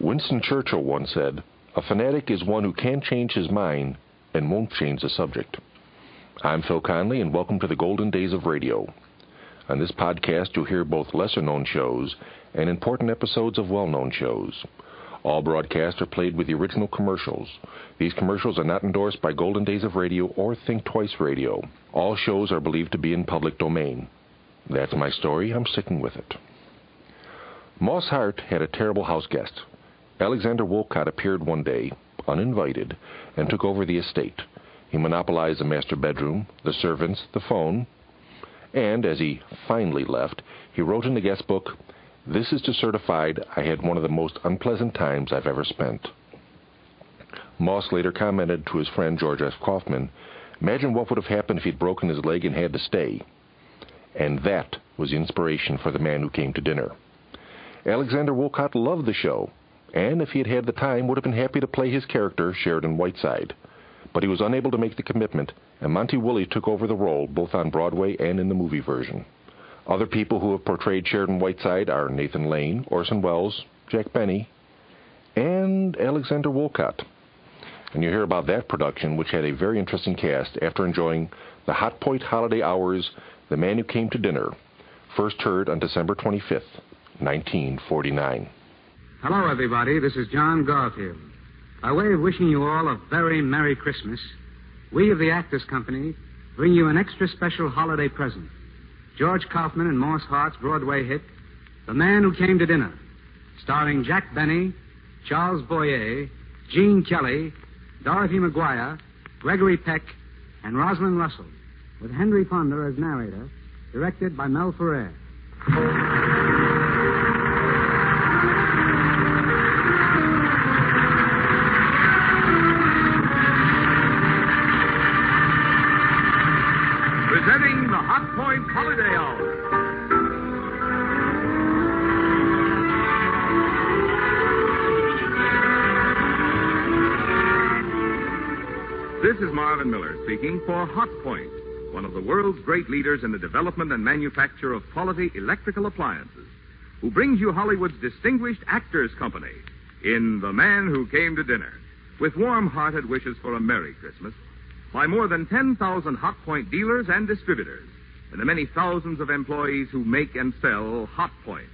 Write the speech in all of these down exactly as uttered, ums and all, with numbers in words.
Winston Churchill once said, "A fanatic is one who can't change his mind and won't change the subject." I'm Phil Conley, and welcome to the Golden Days of Radio. On this podcast, you'll hear both lesser-known shows and important episodes of well-known shows. All broadcasts are played with the original commercials. These commercials are not endorsed by Golden Days of Radio or Think Twice Radio. All shows are believed to be in public domain. That's my story. I'm sticking with it. Moss Hart had a terrible house guest. Alexander Woollcott appeared one day, uninvited, and took over the estate. He monopolized the master bedroom, the servants, the phone, and, as he finally left, he wrote in the guest book, "This is to certified I had one of the most unpleasant times I've ever spent." Moss later commented to his friend George F. Kaufman, "Imagine what would have happened if he'd broken his leg and had to stay." And that was the inspiration for The Man Who Came to Dinner. Alexander Woollcott loved the show, and if he had had the time, would have been happy to play his character, Sheridan Whiteside. But he was unable to make the commitment, and Monty Woolley took over the role both on Broadway and in the movie version. Other people who have portrayed Sheridan Whiteside are Nathan Lane, Orson Welles, Jack Benny, and Alexander Woollcott. And you hear about that production, which had a very interesting cast, after enjoying the Hotpoint Holiday Hours, The Man Who Came to Dinner, first heard on December twenty-fifth, nineteen forty-nine. Hello, everybody. This is John Garfield. By way of wishing you all a very Merry Christmas, we of the Actors Company bring you an extra special holiday present. George Kaufman and Moss Hart's Broadway hit, The Man Who Came to Dinner, starring Jack Benny, Charles Boyer, Gene Kelly, Dorothy McGuire, Gregory Peck, and Rosalind Russell, with Henry Fonda as narrator, directed by Mel Ferrer. Holiday Hour. This is Marvin Miller speaking for Hotpoint, one of the world's great leaders in the development and manufacture of quality electrical appliances, who brings you Hollywood's distinguished Actors Company in The Man Who Came to Dinner, with warm-hearted wishes for a Merry Christmas by more than ten thousand Hotpoint dealers and distributors, and the many thousands of employees who make and sell Hotpoint,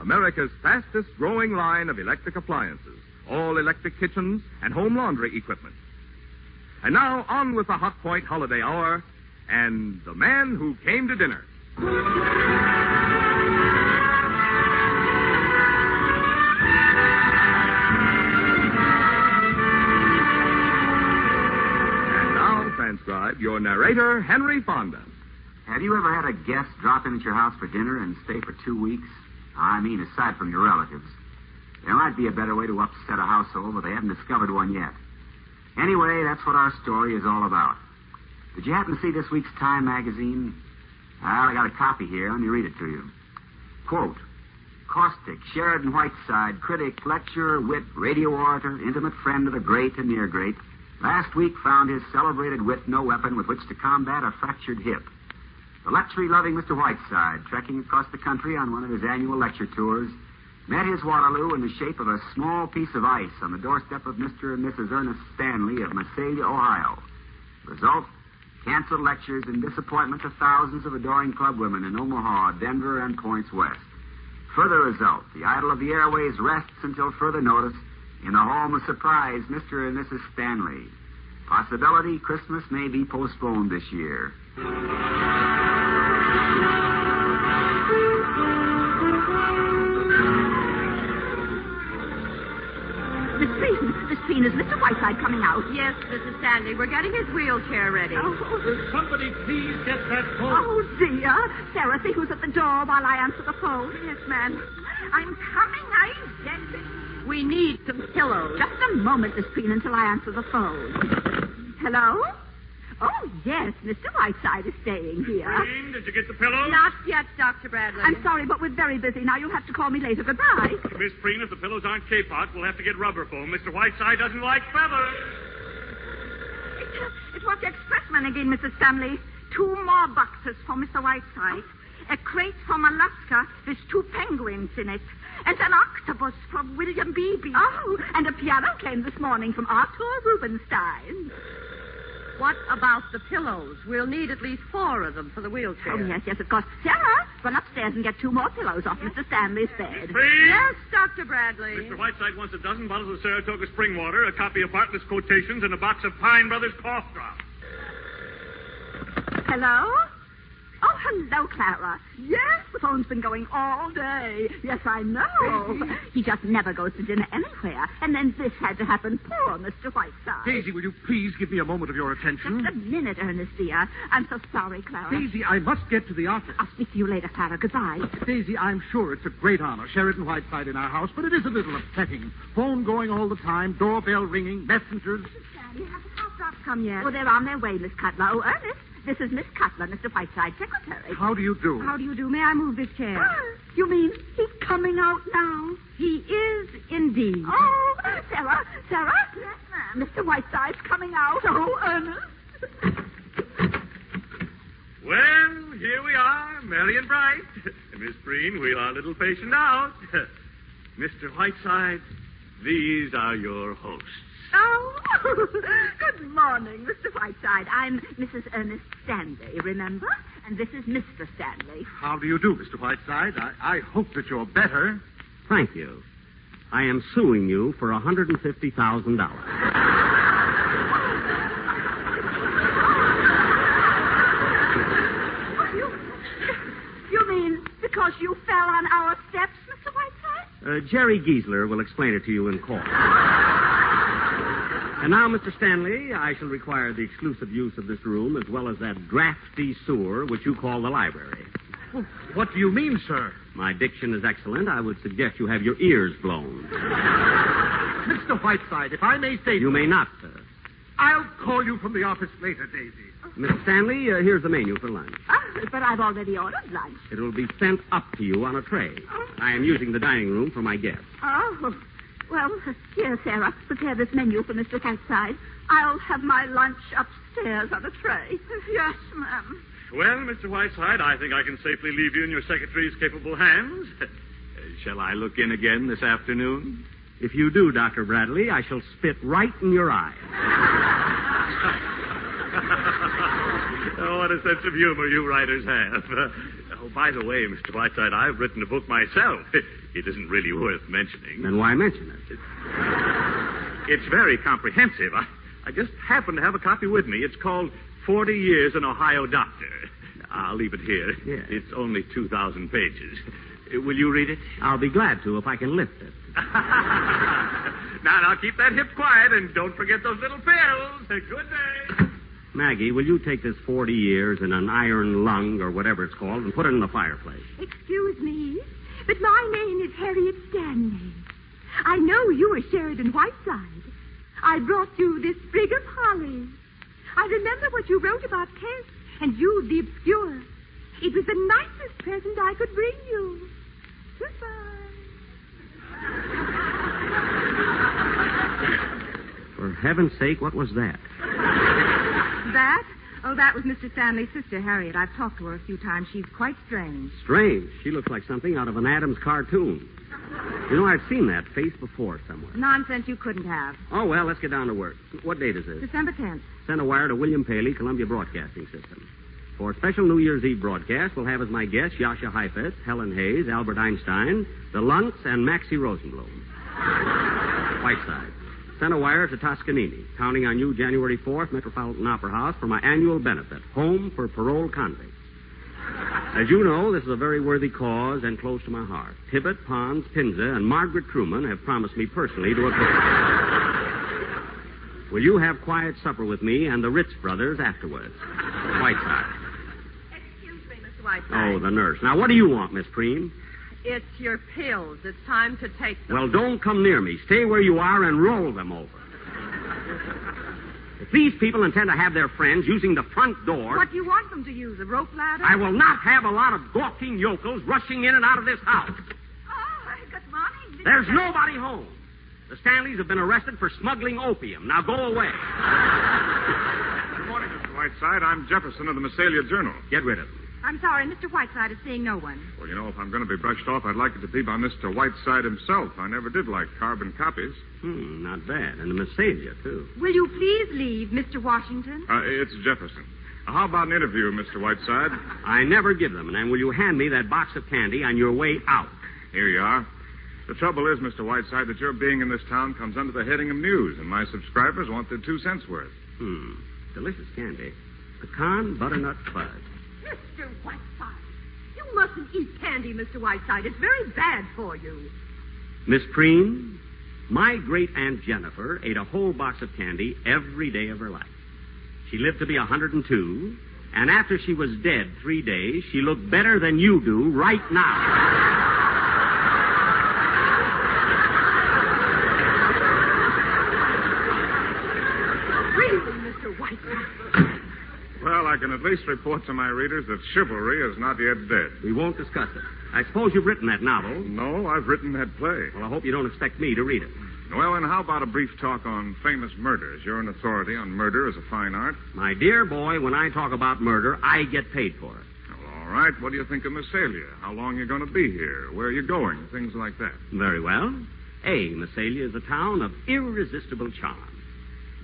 America's fastest-growing line of electric appliances, all-electric kitchens, and home laundry equipment. And now, on with the Hotpoint Holiday Hour, and The Man Who Came to Dinner. And now, transcribe your narrator, Henry Fonda. Have you ever had a guest drop in at your house for dinner and stay for two weeks? I mean, aside from your relatives. There might be a better way to upset a household, but they haven't discovered one yet. Anyway, that's what our story is all about. Did you happen to see this week's Time magazine? Well, I got a copy here. Let me read it to you. Quote, "Caustic, Sheridan Whiteside, critic, lecturer, wit, radio orator, intimate friend of the great and near great, last week found his celebrated wit no weapon with which to combat a fractured hip. The luxury-loving Mister Whiteside, trekking across the country on one of his annual lecture tours, met his Waterloo in the shape of a small piece of ice on the doorstep of Mister and Missus Ernest Stanley of Massillon, Ohio. Result, canceled lectures and disappointment to thousands of adoring club women in Omaha, Denver, and points west. Further result, the idol of the airways rests until further notice in the home of surprise, Mister and Missus Stanley. Possibility, Christmas may be postponed this year." The screen, the screen is Mister Whiteside coming out. Yes, Missus Stanley, we're getting his wheelchair ready. Oh. Will somebody please get that phone? Oh, dear. Sarah, see who's at the door while I answer the phone. Yes, ma'am. I'm coming, I Denton, we need some pillows. Just a moment, Miss Green, until I answer the phone. Hello? Oh, yes, Mister Whiteside is staying here. Miss Green, did you get the pillows? Not yet, Doctor Bradley. I'm sorry, but we're very busy now. You'll have to call me later. Goodbye. Miss Green, if the pillows aren't K-pot, we'll have to get rubber foam. Mister Whiteside doesn't like feathers. It, it was the expressman again, Missus Stanley. Two more boxes for Mister Whiteside. A crate from Alaska with two penguins in it. And an octopus from William Beebe. Oh, and a piano came this morning from Arthur Rubinstein. What about the pillows? We'll need at least four of them for the wheelchair. Oh, yes, yes, of course. Sarah, run upstairs and get two more pillows off yes. Mister Stanley's bed. Please? Yes, Doctor Bradley. Mister Whiteside wants a dozen bottles of Saratoga spring water, a copy of Bartlett's Quotations, and a box of Pine Brothers cough drops. Hello? Oh, hello, Clara. Yes, the phone's been going all day. Yes, I know. He just never goes to dinner anywhere. And then this had to happen. Poor Mister Whiteside. Daisy, will you please give me a moment of your attention? Just a minute, Ernest, dear. I'm so sorry, Clara. Daisy, I must get to the office. I'll speak to you later, Clara. Goodbye. Daisy, I'm sure it's a great honor, Sheridan Whiteside in our house, but it is a little upsetting. Phone going all the time, doorbell ringing, messengers. Daddy, have the cough drops come yet? Well, they're on their way, Miss Cutler. Oh, Ernest. This is Miss Cutler, Mister Whiteside's secretary. How do you do? How do you do? May I move this chair? Oh, you mean he's coming out now? He is indeed. Oh, Sarah, Sarah. Yes, ma'am. Mister Whiteside's coming out. Oh, Ernest. Well, here we are, merry and bright. Miss Breen, wheel our little patient out. Mister Whiteside, these are your hosts. Oh, good morning, Mister Whiteside. I'm Missus Ernest Stanley, remember? And this is Mister Stanley. How do you do, Mister Whiteside? I, I hope that you're better. Thank you. I am suing you for one hundred fifty thousand dollars. you, you mean because you fell on our steps, Mister Whiteside? Uh, Jerry Giesler will explain it to you in court. And now, Mister Stanley, I shall require the exclusive use of this room as well as that drafty sewer which you call the library. Well, what do you mean, sir? My diction is excellent. I would suggest you have your ears blown. Mister Whiteside, if I may say... You may not, sir. I'll call you from the office later, Daisy. Miss Stanley, uh, here's the menu for lunch. Oh, but I've already ordered lunch. It will be sent up to you on a tray. Oh. I am using the dining room for my guests. Oh, well, here, Sarah, prepare this menu for Mister Whiteside. I'll have my lunch upstairs on a tray. Yes, ma'am. Well, Mister Whiteside, I think I can safely leave you in your secretary's capable hands. Shall I look in again this afternoon? If you do, Doctor Bradley, I shall spit right in your eye. Oh, what a sense of humor you writers have. Oh, by the way, Mister Whiteside, I've written a book myself. It isn't really worth mentioning. Then why mention it? It's, it's very comprehensive. I, I just happen to have a copy with me. It's called forty years an Ohio Doctor. I'll leave it here. Yes. It's only two thousand pages. Will you read it? I'll be glad to if I can lift it. Now, now, keep that hip quiet and don't forget those little pills. Good day. Maggie, will you take this forty years and an iron lung or whatever it's called and put it in the fireplace? Excuse me. But my name is Harriet Stanley. I know you are Sheridan Whiteside. I brought you this sprig of holly. I remember what you wrote about Kent and you, the obscure. It was the nicest present I could bring you. Goodbye. For heaven's sake, what was that? That? Oh, that was Mister Stanley's sister, Harriet. I've talked to her a few times. She's quite strange. Strange? She looks like something out of an Adams cartoon. You know, I've seen that face before somewhere. Nonsense you couldn't have. Oh, well, let's get down to work. What date is this? December tenth. Send a wire to William Paley, Columbia Broadcasting System. For a special New Year's Eve broadcast, we'll have as my guests Yasha Heifetz, Helen Hayes, Albert Einstein, the Luntz, and Maxie Rosenblum. Whiteside. Sent a wire to Toscanini, counting on you January fourth, Metropolitan Opera House, for my annual benefit, Home for Parole Convicts. As you know, this is a very worthy cause and close to my heart. Tibbet, Pons, Pinza, and Margaret Truman have promised me personally to appear. Will you have quiet supper with me and the Ritz brothers afterwards? Whiteside. Excuse me, Mister Whiteside. Oh, the nurse. Now, what do you want, Miss Cream? It's your pills. It's time to take them. Well, don't come near me. Stay where you are and roll them over. If these people intend to have their friends using the front door... What do you want them to use, a rope ladder? I will not have a lot of gawking yokels rushing in and out of this house. Oh, good morning. There's nobody home. The Stanleys have been arrested for smuggling opium. Now go away. Good morning, Mister Whiteside. I'm Jefferson of the Massalia Journal. Get rid of them. I'm sorry, Mister Whiteside is seeing no one. Well, you know, if I'm going to be brushed off, I'd like it to be by Mister Whiteside himself. I never did like carbon copies. Hmm, not bad. And the Massalia, too. Will you please leave, Mister Washington? Uh, it's Jefferson. How about an interview, Mister Whiteside? I never give them. And will you hand me that box of candy on your way out? Here you are. The trouble is, Mister Whiteside, that your being in this town comes under the heading of news, and my subscribers want their two cents worth. Hmm. Delicious candy. Pecan butternut fudge. Mister Whiteside, you mustn't eat candy, Mister Whiteside. It's very bad for you. Miss Preen, my great-aunt Jennifer ate a whole box of candy every day of her life. She lived to be one hundred and two, and after she was dead three days, she looked better than you do right now. Well, I can at least report to my readers that chivalry is not yet dead. We won't discuss it. I suppose you've written that novel. No, I've written that play. Well, I hope you don't expect me to read it. Well, and how about a brief talk on famous murders? You're an authority on murder as a fine art. My dear boy, when I talk about murder, I get paid for it. Well, all right. What do you think of Massalia? How long are you going to be here? Where are you going? Things like that. Very well. A, Massalia is a town of irresistible charm.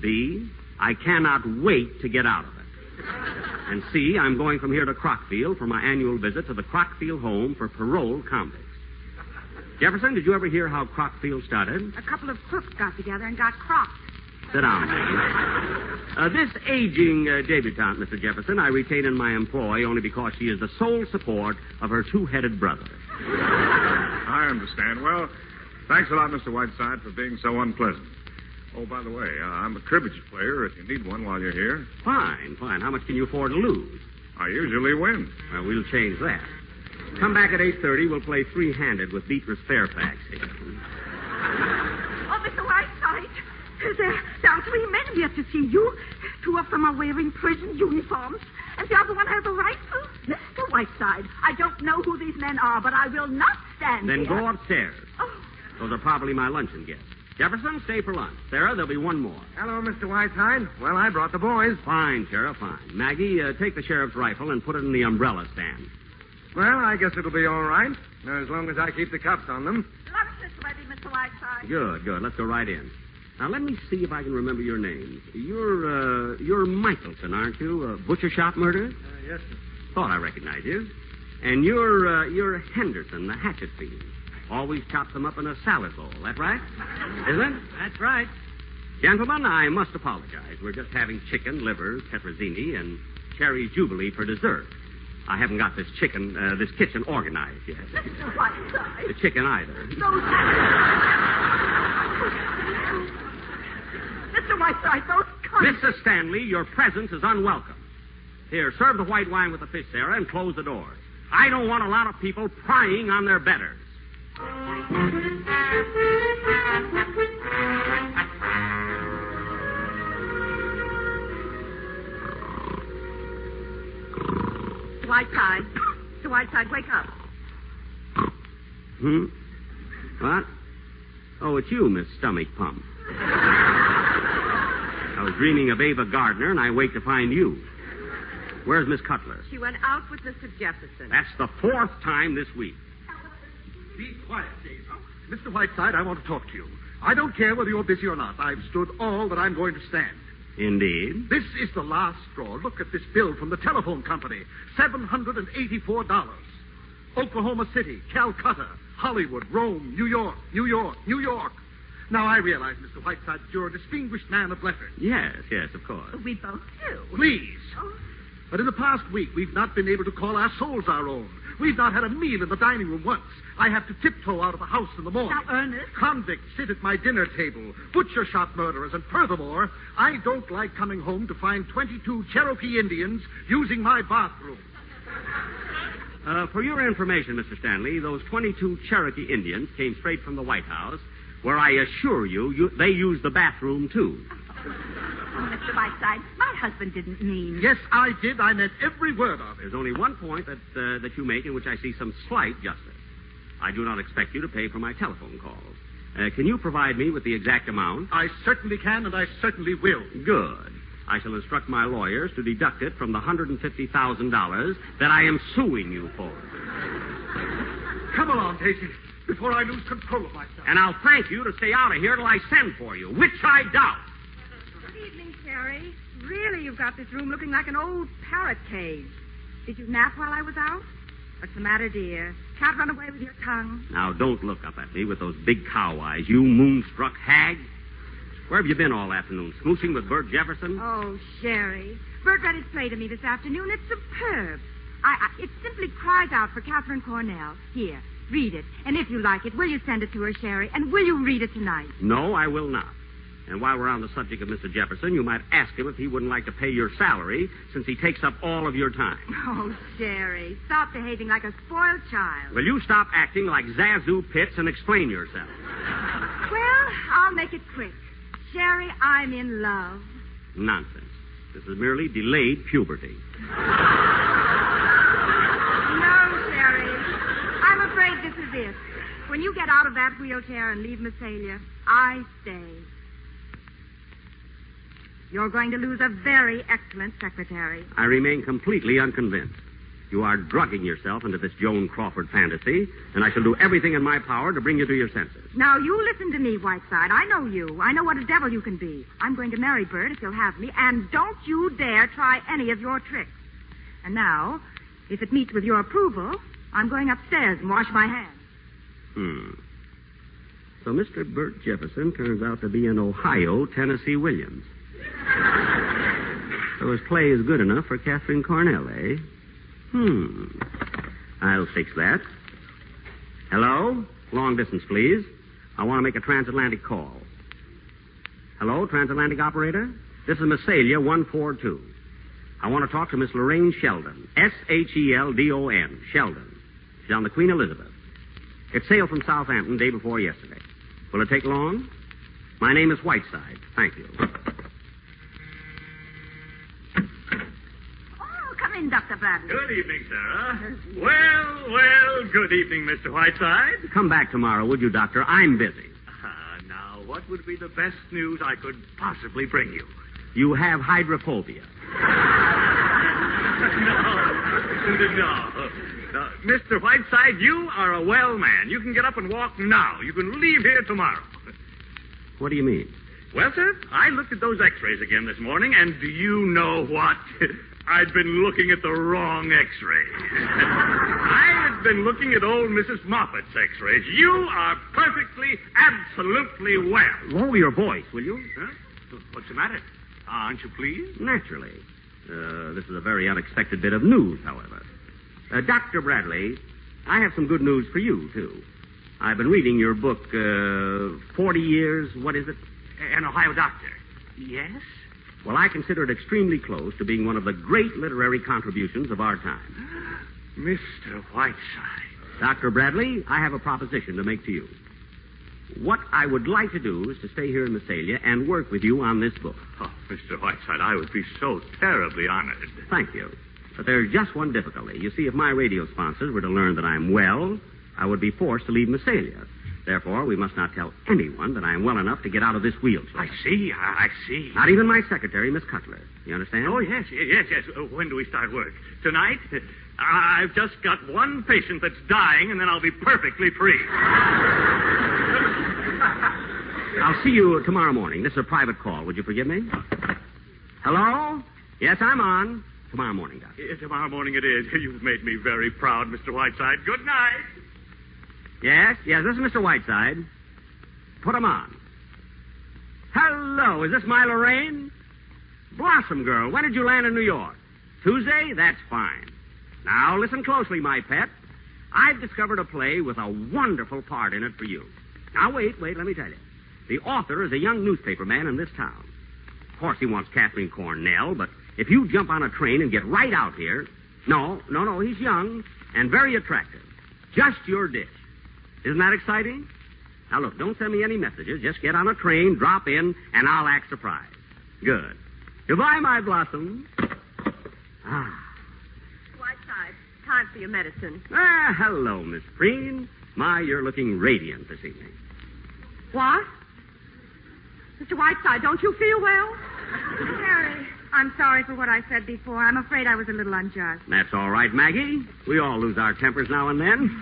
B, I cannot wait to get out of it. And see, I'm going from here to Crockfield for my annual visit to the Crockfield home for paroled convicts. Jefferson, did you ever hear how Crockfield started? A couple of crooks got together and got crocked. Sit down, Jane. Uh, this aging uh, debutante, Mister Jefferson, I retain in my employ only because she is the sole support of her two-headed brother. I understand. Well, thanks a lot, Mister Whiteside, for being so unpleasant. Oh, by the way, uh, I'm a cribbage player if you need one while you're here. Fine, fine. How much can you afford to lose? I usually win. Well, we'll change that. Come back at eight thirty. We'll play three-handed with Beatrice Fairfax. Oh, Mister Whiteside, there, there are three men here to see you. Two of them are wearing prison uniforms, and the other one has a rifle. Mister Whiteside, I don't know who these men are, but I will not stand Then here. Go upstairs. Oh. Those are probably my luncheon guests. Jefferson, stay for lunch. Sarah, there'll be one more. Hello, Mister Whiteside. Well, I brought the boys. Fine, Sheriff, fine. Maggie, uh, take the sheriff's rifle and put it in the umbrella stand. Well, I guess it'll be all right, as long as I keep the cuffs on them. Lunch is ready, Mister Whiteside. Good, good. Let's go right in. Now, let me see if I can remember your names. You're, uh, you're Michelson, aren't you? Uh, butcher shop murderer? Uh, yes, sir. Thought I recognized you. And you're, uh, you're Henderson, the hatchet fiend. Always chops them up in a salad bowl. That right? Isn't it? That's right. Gentlemen, I must apologize. We're just having chicken, liver, tetrazzini, and cherry jubilee for dessert. I haven't got this chicken, uh, this kitchen organized yet. Mister Whiteside. The chicken either. No. Mister Whiteside, those cunts. Missus Stanley, your presence is unwelcome. Here, serve the white wine with the fish, Sarah, and close the doors. I don't want a lot of people prying on their betters. Whiteside. Mister Whiteside, wake up. Hmm? What? Oh, it's you, Miss Stomach Pump. I was dreaming of Ava Gardner, and I waked to find you. Where's Miss Cutler? She went out with Mister Jefferson. That's the fourth time this week. Be quiet, Daisy. Mister Whiteside, I want to talk to you. I don't care whether you're busy or not. I've stood all that I'm going to stand. Indeed? This is the last straw. Look at this bill from the telephone company. seven hundred eighty-four dollars. Oklahoma City, Calcutta, Hollywood, Rome, New York, New York, New York. Now, I realize, Mister Whiteside, that you're a distinguished man of letters. Yes, yes, of course. We both do. Please. Oh. But in the past week, we've not been able to call our souls our own. We've not had a meal in the dining room once. I have to tiptoe out of the house in the morning. Now, Ernest. Convicts sit at my dinner table, butcher shop murderers, and furthermore, I don't like coming home to find twenty-two Cherokee Indians using my bathroom. Uh, for your information, Mister Stanley, those twenty-two Cherokee Indians came straight from the White House, where I assure you, you they used the bathroom, too. Oh, Mister Whiteside, my husband didn't mean... Yes, I did. I meant every word of it. There's only one point that, uh, that you make in which I see some slight justice. I do not expect you to pay for my telephone calls. Uh, can you provide me with the exact amount? I certainly can, and I certainly will. Good. I shall instruct my lawyers to deduct it from the one hundred fifty thousand dollars that I am suing you for. Come along, Casey, before I lose control of myself. And I'll thank you to stay out of here till I send for you, which I doubt. Good evening, Sherry. Really, you've got this room looking like an old parrot cage. Did you nap while I was out? What's the matter, dear? Can't run away with your tongue. Now, don't look up at me with those big cow eyes, you moonstruck hag. Where have you been all afternoon? Smooching with Bert Jefferson? Oh, Sherry. Bert read his play to me this afternoon. It's superb. I, I, it simply cries out for Katharine Cornell. Here, read it. And if you like it, will you send it to her, Sherry? And will you read it tonight? No, I will not. And while we're on the subject of Mister Jefferson, you might ask him if he wouldn't like to pay your salary, since he takes up all of your time. Oh, Sherry, stop behaving like a spoiled child. Will you stop acting like Zazu Pitts and explain yourself? Well, I'll make it quick. Sherry, I'm in love. Nonsense. This is merely delayed puberty. No, Sherry. I'm afraid this is it. When you get out of that wheelchair and leave Massalia, I stay. You're going to lose a very excellent secretary. I remain completely unconvinced. You are drugging yourself into this Joan Crawford fantasy, and I shall do everything in my power to bring you to your senses. Now, you listen to me, Whiteside. I know you. I know what a devil you can be. I'm going to marry Bert if you'll have me, and don't you dare try any of your tricks. And now, if it meets with your approval, I'm going upstairs and wash my hands. Hmm. So Mister Bert Jefferson turns out to be an Ohio Tennessee Williams. So his play is good enough for Katharine Cornell, eh? Hmm. I'll fix that. Hello? Long distance, please. I want to make a transatlantic call. Hello, transatlantic operator? This is Massalia one four two. I want to talk to Miss Lorraine Sheldon. S H E L D O N. Sheldon. She's on the Queen Elizabeth. It sailed from Southampton day before yesterday. Will it take long? My name is Whiteside. Thank you. Doctor Bradley. Good evening, Sarah. Well, well, good evening, Mister Whiteside. Come back tomorrow, would you, Doctor? I'm busy. Uh, now, what would be the best news I could possibly bring you? You have hydrophobia. no, no, no. Mister Whiteside, you are a well man. You can get up and walk now. You can leave here tomorrow. What do you mean? Well, sir, I looked at those x-rays again this morning, and do you know what? I'd been looking at the wrong x-ray. I had been looking at old Missus Moffat's x-rays. You are perfectly, absolutely well. Lower your voice, will you? Huh? What's the matter? Aren't you pleased? Naturally. Uh, this is a very unexpected bit of news, however. Uh, Doctor Bradley, I have some good news for you, too. I've been reading your book, uh, forty years, what is it? An Ohio Doctor. Yes? Well, I consider it extremely close to being one of the great literary contributions of our time. Mister Whiteside. Doctor Bradley, I have a proposition to make to you. What I would like to do is to stay here in Massalia and work with you on this book. Oh, Mister Whiteside, I would be so terribly honored. Thank you. But there's just one difficulty. You see, if my radio sponsors were to learn that I'm well, I would be forced to leave Massalia. Therefore, we must not tell anyone that I am well enough to get out of this wheelchair. I see, I see. Not even my secretary, Miss Cutler. You understand? Oh, yes, yes, yes. When do we start work? Tonight? I've just got one patient that's dying, and then I'll be perfectly free. I'll see you tomorrow morning. This is a private call. Would you forgive me? Hello? Yes, I'm on. Tomorrow morning, Doctor. Tomorrow morning it is. You've made me very proud, Mister Whiteside. Good night. Yes, yes, this is Mister Whiteside. Put him on. Hello, is this my Lorraine? Blossom girl, when did you land in New York? Tuesday? That's fine. Now, listen closely, my pet. I've discovered a play with a wonderful part in it for you. Now, wait, wait, let me tell you. The author is a young newspaper man in this town. Of course, he wants Katharine Cornell, but if you jump on a train and get right out here... No, no, no, he's young... and very attractive. Just your dish. Isn't that exciting? Now, look, don't send me any messages. Just get on a train, drop in, and I'll act surprised. Good. Goodbye, my blossom. Ah. Whiteside, time for your medicine. Ah, hello, Miss Preen. My, you're looking radiant this evening. What? Mister Whiteside, don't you feel well? Harry, I'm sorry for what I said before. I'm afraid I was a little unjust. That's all right, Maggie. We all lose our tempers now and then.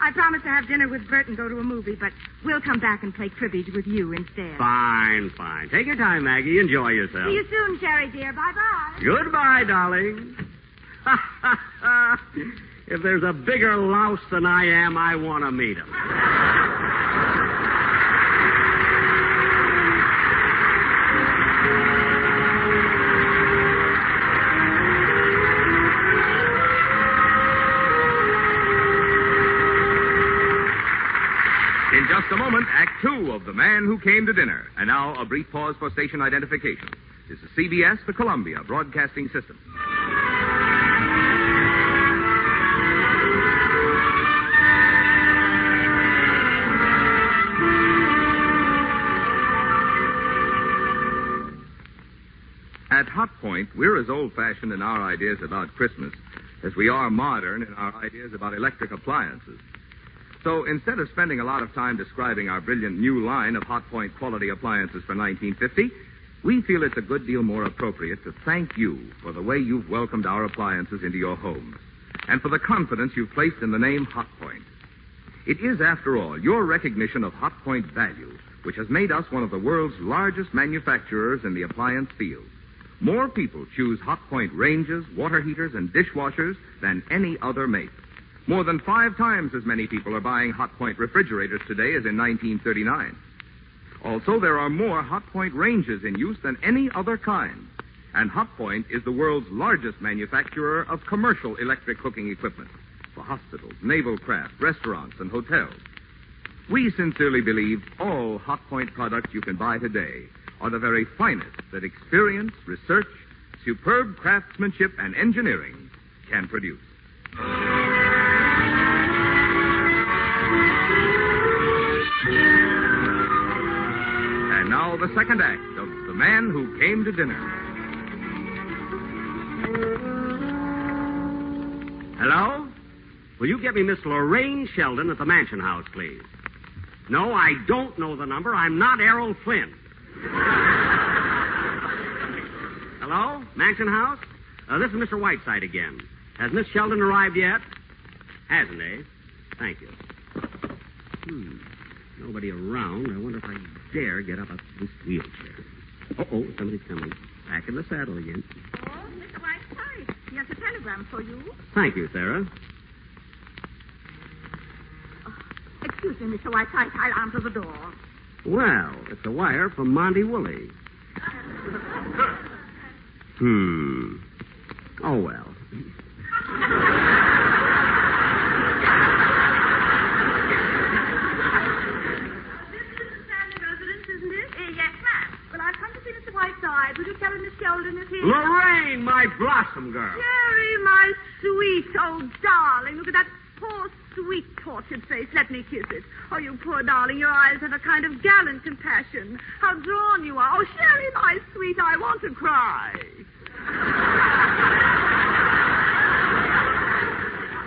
I promised to have dinner with Bert and go to a movie, but we'll come back and play cribbage with you instead. Fine, fine. Take your time, Maggie. Enjoy yourself. See you soon, Sherry, dear. Bye-bye. Goodbye, darling. If there's a bigger louse than I am, I want to meet him. Just a moment, Act Two of The Man Who Came to Dinner. And now, a brief pause for station identification. This is C B S, the Columbia Broadcasting System. At Hotpoint, we're as old-fashioned in our ideas about Christmas as we are modern in our ideas about electric appliances. So instead of spending a lot of time describing our brilliant new line of Hotpoint quality appliances for nineteen fifty, we feel it's a good deal more appropriate to thank you for the way you've welcomed our appliances into your homes and for the confidence you've placed in the name Hotpoint. It is, after all, your recognition of Hotpoint value which has made us one of the world's largest manufacturers in the appliance field. More people choose Hotpoint ranges, water heaters, and dishwashers than any other make. More than five times as many people are buying Hotpoint refrigerators today as in nineteen thirty-nine. Also, there are more Hotpoint ranges in use than any other kind. And Hotpoint is the world's largest manufacturer of commercial electric cooking equipment for hospitals, naval craft, restaurants, and hotels. We sincerely believe all Hotpoint products you can buy today are the very finest that experience, research, superb craftsmanship, and engineering can produce. And now the second act of The Man Who Came to Dinner. Hello? Will you get me Miss Lorraine Sheldon at the Mansion House, please? No, I don't know the number. I'm not Errol Flynn. Hello? Mansion House? Uh, this is Mister Whiteside again. Has Miss Sheldon arrived yet? Hasn't, eh? Thank you. Hmm. Nobody around. I wonder if I dare get up out of this wheelchair. Uh-oh, somebody's coming. Back in the saddle again. Oh, Mister Whiteside, here's a telegram for you. Thank you, Sarah. Oh, excuse me, Mister Whiteside, I'll answer the door. Well, it's a wire from Monty Woolley. hmm. Oh, well. Lorraine, my blossom girl. Jerry, my sweet old darling. Look at that poor, sweet, tortured face. Let me kiss it. Oh, you poor darling, your eyes have a kind of gallant compassion. How drawn you are. Oh, Sherry, my sweet, I want to cry.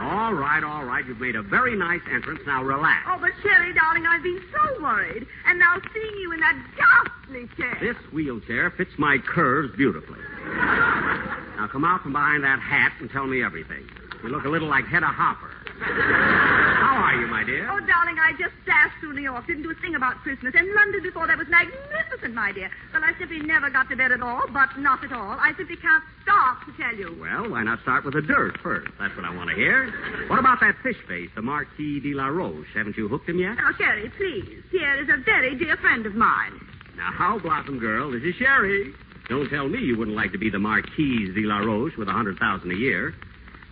All right, all right. You've made a very nice entrance. Now relax. Oh, but Sherry, darling, I've been so worried. And now seeing you in that ghastly chair. This wheelchair fits my curves beautifully. Now come out from behind that hat and tell me everything. You look a little like Hedda Hopper. How are you, my dear? Oh, darling, I just dashed through New York. Didn't do a thing about Christmas. And London before that was magnificent, my dear. Well, I simply never got to bed at all, but not at all. I simply can't stop to tell you. Well, why not start with the dirt first? That's what I want to hear. What about that fish face, the Marquis de la Roche? Haven't you hooked him yet? Now, Sherry, please. Here is a very dear friend of mine. Now, how, Blossom Girl, this is Sherry. Don't tell me you wouldn't like to be the Marquis de la Roche with a hundred thousand a year.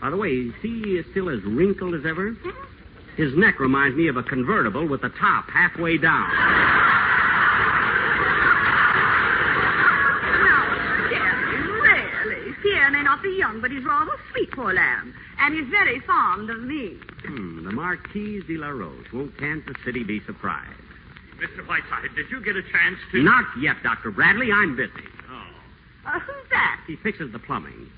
By the way, see, he is still as wrinkled as ever. His neck reminds me of a convertible with the top halfway down. Well, Jerry, really. Pierre may not be young, but he's rather sweet, poor lamb. And he's very fond of me. Hmm, the Marquis de la Roche. Won't Kansas City be surprised? Mister Whiteside, did you get a chance to... Not yet, Doctor Bradley. I'm busy. Oh. Uh, who's that? He fixes the plumbing.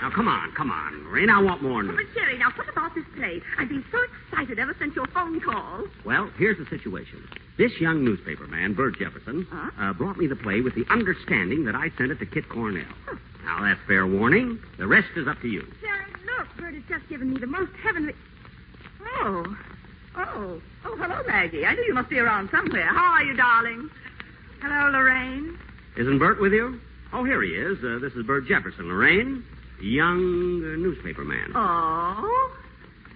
Now, come on, come on, Lorraine. I want more news. Oh, but, Jerry, now, what about this play? I've been so excited ever since your phone call. Well, here's the situation. This young newspaper man, Bert Jefferson, huh? uh, brought me the play with the understanding that I sent it to Kit Cornell. Huh. Now, that's fair warning. The rest is up to you. Jerry, look. Bert has just given me the most heavenly... Oh. Oh. Oh, hello, Maggie. I knew you must be around somewhere. How are you, darling? Hello, Lorraine. Isn't Bert with you? Oh, here he is. Uh, this is Bert Jefferson, Lorraine. Young uh, newspaper man. Oh?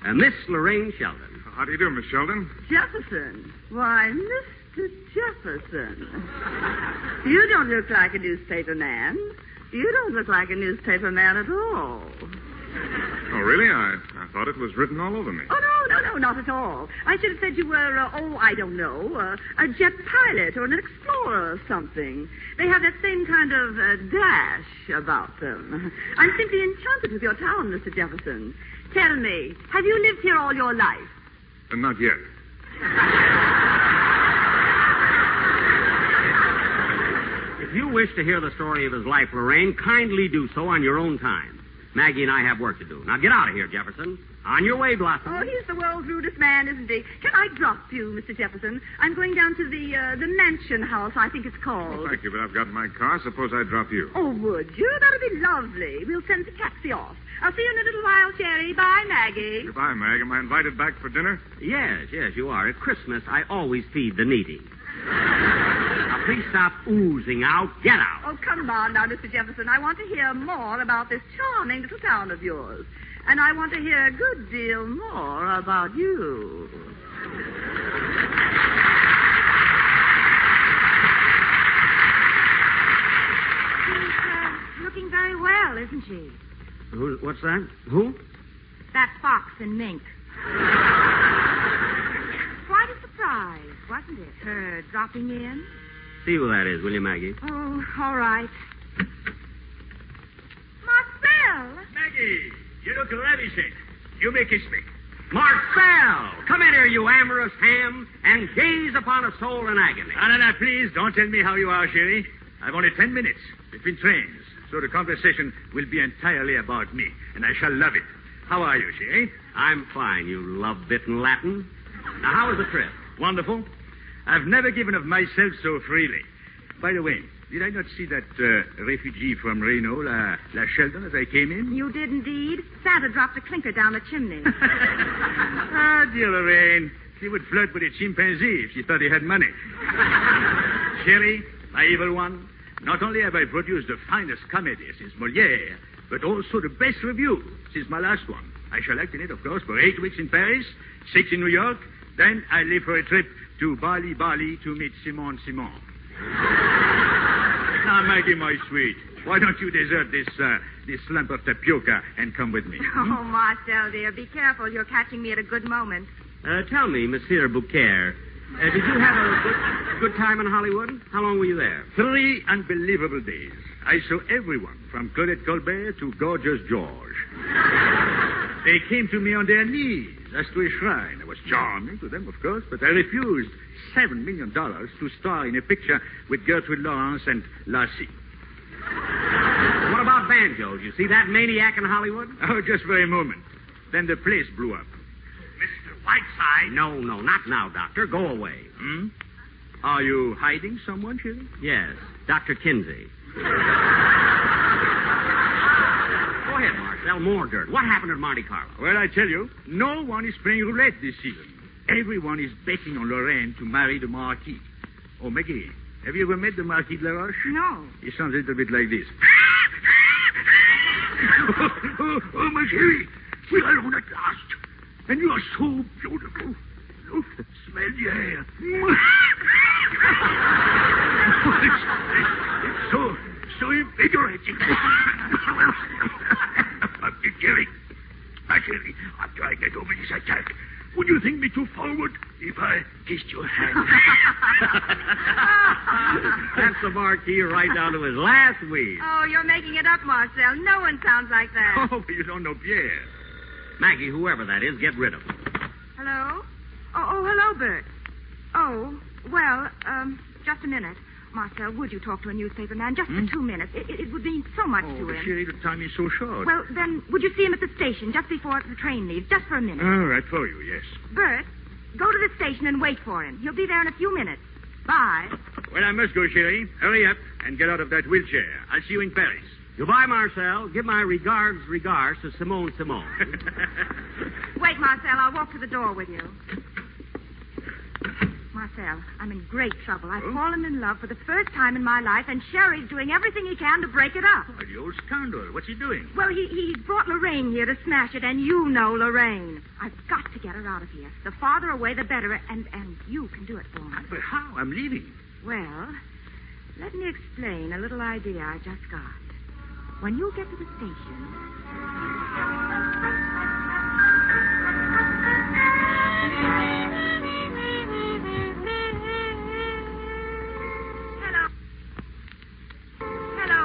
Uh, Miss Lorraine Sheldon. How do you do, Miss Sheldon? Jefferson. Why, Mister Jefferson. You don't look like a newspaper man. You don't look like a newspaper man at all. Oh, really? I, I thought it was written all over me. Oh, no, no, no, not at all. I should have said you were, uh, oh, I don't know, uh, a jet pilot or an explorer or something. They have that same kind of uh, dash about them. I'm simply enchanted with your town, Mister Jefferson. Tell me, have you lived here all your life? Uh, not yet. If you wish to hear the story of his life, Lorraine, kindly do so on your own time. Maggie and I have work to do. Now, get out of here, Jefferson. On your way, Blossom. Oh, he's the world's rudest man, isn't he? Can I drop you, Mister Jefferson? I'm going down to the uh, the mansion house, I think it's called. Oh, thank you, but I've got my car. Suppose I drop you. Oh, would you? That'd be lovely. We'll send the taxi off. I'll see you in a little while, Jerry. Bye, Maggie. Goodbye, Mag. Am I invited back for dinner? Yes, yes, you are. At Christmas, I always feed the needy. Please stop oozing out. Get out. Oh, come on now, Mister Jefferson. I want to hear more about this charming little town of yours. And I want to hear a good deal more about you. She's uh, looking very well, isn't she? Who, what's that? Who? That fox and mink. Quite a surprise, wasn't it? Her dropping in. See who that is, will you, Maggie? Oh, all right. Marcel! Maggie, you look ravishing. You may kiss me. Marcel! Come in here, you amorous ham, and gaze upon a soul in agony. No, no, no, please don't tell me how you are, Sherry. I've only ten minutes between trains, so the conversation will be entirely about me, and I shall love it. How are you, Sherry? I'm fine, you love-bitten Latin. Now, how was the trip? Wonderful. I've never given of myself so freely. By the way, did I not see that uh, refugee from Reno, La, La Sheldon, as I came in? You did indeed. Santa dropped a clinker down the chimney. Ah, oh, dear Lorraine. She would flirt with a chimpanzee if she thought he had money. Sherry, my evil one, not only have I produced the finest comedy since Molière, but also the best review since my last one. I shall act in it, of course, for eight weeks in Paris, six in New York. Then I leave for a trip to Bali, Bali to meet Simon, Simon. Now, Maggie, my sweet, why don't you desert this uh, this lump of tapioca and come with me? Hmm? Oh, Marcel, dear, be careful. You're catching me at a good moment. Uh, tell me, Monsieur Bouquet, uh, did you have a good, good time in Hollywood? How long were you there? Three unbelievable days. I saw everyone, from Claudette Colbert to gorgeous George. They came to me on their knees. As to a shrine. I was charming to them, of course, but I refused seven million dollars to star in a picture with Gertrude Lawrence and Lassie. What about Banjo? Did you see that maniac in Hollywood? Oh, just for a moment. Then the place blew up. Mister Whiteside? No, no, not now, Doctor. Go away. Hmm? Are you hiding someone, Shirley? Yes, Doctor Kinsey. Go ahead, Marcel. More dirt. What happened at Monte Carlo? Well, I tell you, no one is playing roulette this season. Everyone is betting on Lorraine to marry the Marquis. Oh, Maggie, have you ever met the Marquis de la Roche? No. He sounds a little bit like this. oh, oh, oh, my Sherry, we are alone at last. And you are so beautiful. Look, smell your hair. oh, it's, it's, it's so, so invigorating. Jerry, I'm trying to get over this attack. Would you think Miss be too forward if I kissed your hand. That's the Marquis right down to his last weed. Oh, you're making it up, Marcel. No one sounds like that. Oh, but you don't know Pierre. Maggie, whoever that is, get rid of him. Hello? Oh, oh hello, Bert. Oh, well, um, just a minute. Marcel, would you talk to a newspaper man just hmm? for two minutes? It, it, it would mean so much oh, to him. Oh, Sherry, the time is so short. Well, then, would you see him at the station just before the train leaves, just for a minute? All right, for you, yes. Bert, go to the station and wait for him. He'll be there in a few minutes. Bye. Well, I must go, Sherry. Hurry up and get out of that wheelchair. I'll see you in Paris. Goodbye, Marcel. Give my regards, regards to Simone Simone. Wait, Marcel. I'll walk to the door with you. Marcel, I'm in great trouble. I've oh? fallen in love for the first time in my life, and Sherry's doing everything he can to break it up. Oh, the old scoundrel. What's he doing? Well, he, he brought Lorraine here to smash it, and you know Lorraine. I've got to get her out of here. The farther away, the better, and, and you can do it for me. But how? I'm leaving. Well, let me explain a little idea I just got. When you get to the station...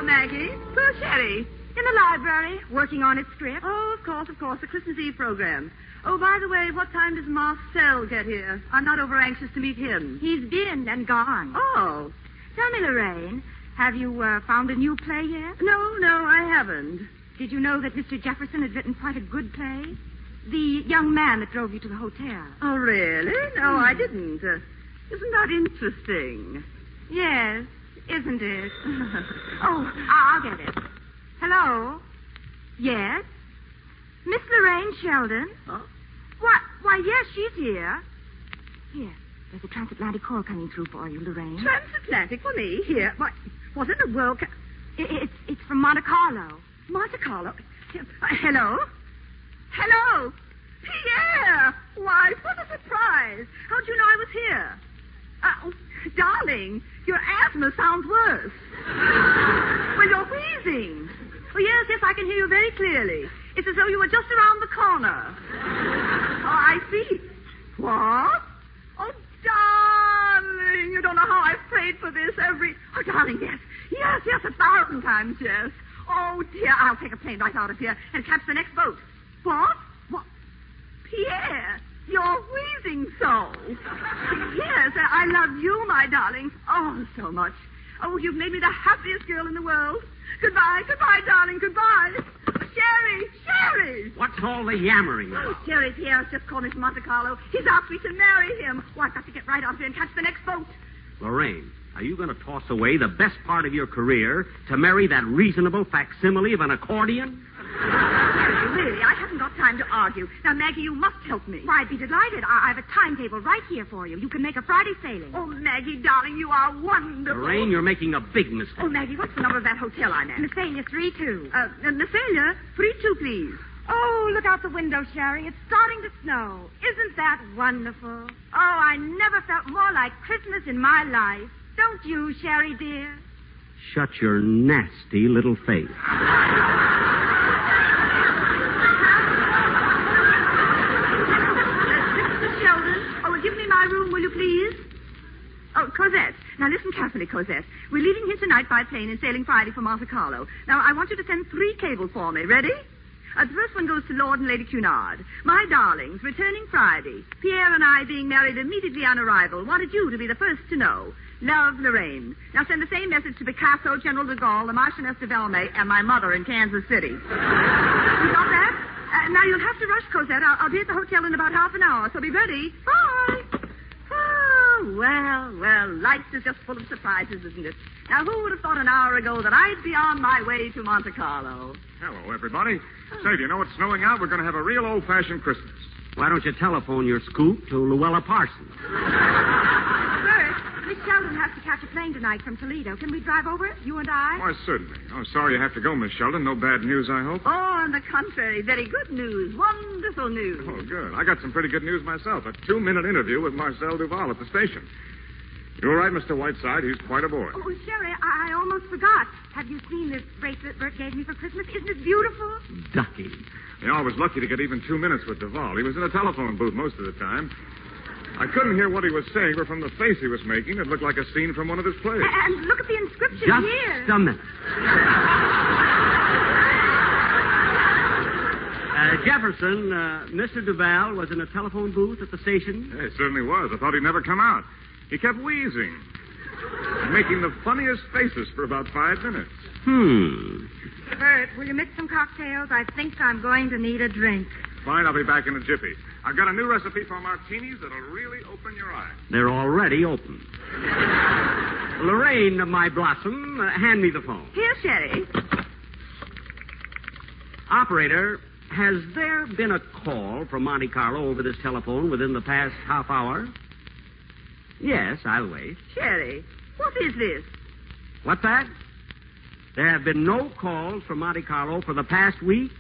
Maggie? Where's Sherry? In the library, working on its script. Oh, of course, of course, the Christmas Eve program. Oh, by the way, what time does Marcel get here? I'm not over anxious to meet him. He's been and gone. Oh. Tell me, Lorraine, have you uh, found a new play yet? No, no, I haven't. Did you know that Mister Jefferson had written quite a good play? The young man that drove you to the hotel. Oh, really? No, mm. I didn't. Uh, isn't that interesting? Yes. Isn't it? Oh, I'll get it. Hello? Yes? Miss Lorraine Sheldon? Huh? Why, why, yes, she's here. Here, there's a transatlantic call coming through for you, Lorraine. Transatlantic? For me? Here? What, what in the world? Ca- it, it's, it's from Monte Carlo. Monte Carlo? Hello? Hello? Pierre! Why, what a surprise. How'd you know I was here? Uh, darling, your asthma sounds worse. Well, you're wheezing. Oh, yes, yes, I can hear you very clearly. It's as though you were just around the corner. Oh, I see. What? Oh, darling, you don't know how I've prayed for this every... Oh, darling, yes. Yes, yes, a thousand times, yes. Oh, dear, I'll take a plane right out of here and catch the next boat. What? What? Pierre... You're wheezing so. Yes, I love you, my darling. Oh, so much. Oh, you've made me the happiest girl in the world. Goodbye, goodbye, darling, goodbye. Sherry, Sherry. What's all the yammering about? Oh, Sherry, Pierre's just called Miss Monte Carlo. He's asked me to marry him. Well, I've got to get right out here and catch the next boat. Lorraine, are you going to toss away the best part of your career to marry that reasonable facsimile of an accordion? Really, I haven't got time to argue. Now, Maggie, you must help me. Why, I'd be delighted. I, I have a timetable right here for you. You can make a Friday sailing. Oh, Maggie, darling, you are wonderful. Lorraine, you're making a big mistake. Oh, Maggie, what's the number of that hotel I'm at? Massillon three two. Uh, Massillon three two, please. Oh, look out the window, Sherry. It's starting to snow. Isn't that wonderful? Oh, I never felt more like Christmas in my life. Don't you, Sherry, dear? Shut your nasty little face. Please? Oh, Cosette. Now, listen carefully, Cosette. We're leaving here tonight by plane and sailing Friday for Monte Carlo. Now, I want you to send three cables for me. Ready? Uh, the first one goes to Lord and Lady Cunard. My darlings, returning Friday. Pierre and I being married immediately on arrival. Wanted you to be the first to know. Love, Lorraine. Now, send the same message to Picasso, General de Gaulle, the Marchioness de Valmy, and my mother in Kansas City. You got that? Uh, now, you'll have to rush, Cosette. I'll, I'll be at the hotel in about half an hour, so be ready. Bye! Well, well, life is just full of surprises, isn't it? Now, who would have thought an hour ago that I'd be on my way to Monte Carlo? Hello, everybody. Oh. Say, do you know it's snowing out? We're going to have a real old-fashioned Christmas. Why don't you telephone your scoop to Luella Parsons? Bert, Miss Sheldon has to catch a plane tonight from Toledo. Can we drive over, you and I? Why, certainly. Oh, sorry you have to go, Miss Sheldon. No bad news, I hope. Oh, on the contrary. Very good news. One. News. Oh, good. I got some pretty good news myself. A two-minute interview with Marcel Duval at the station. You're right, Mister Whiteside. He's quite a boy. Oh, Sherry, I, I almost forgot. Have you seen this bracelet Bert gave me for Christmas? Isn't it beautiful? Ducky. You know, I was lucky to get even two minutes with Duval. He was in a telephone booth most of the time. I couldn't hear what he was saying, but from the face he was making, it looked like a scene from one of his plays. And look at the inscription Just here. Just a minute. uh, Jefferson, uh, Mister Duval was in a telephone booth at the station? Yeah, he certainly was. I thought he'd never come out. He kept wheezing, making the funniest faces for about five minutes. Hmm. Bert, will you mix some cocktails? I think I'm going to need a drink. Fine, I'll be back in a jiffy. I've got a new recipe for martinis that'll really open your eyes. They're already open. Lorraine, my blossom, uh, hand me the phone. Here, Sherry. Operator, has there been a call from Monte Carlo over this telephone within the past half hour? Yes, I'll wait. Sherry, what is this? What's that? There have been no calls from Monte Carlo for the past week?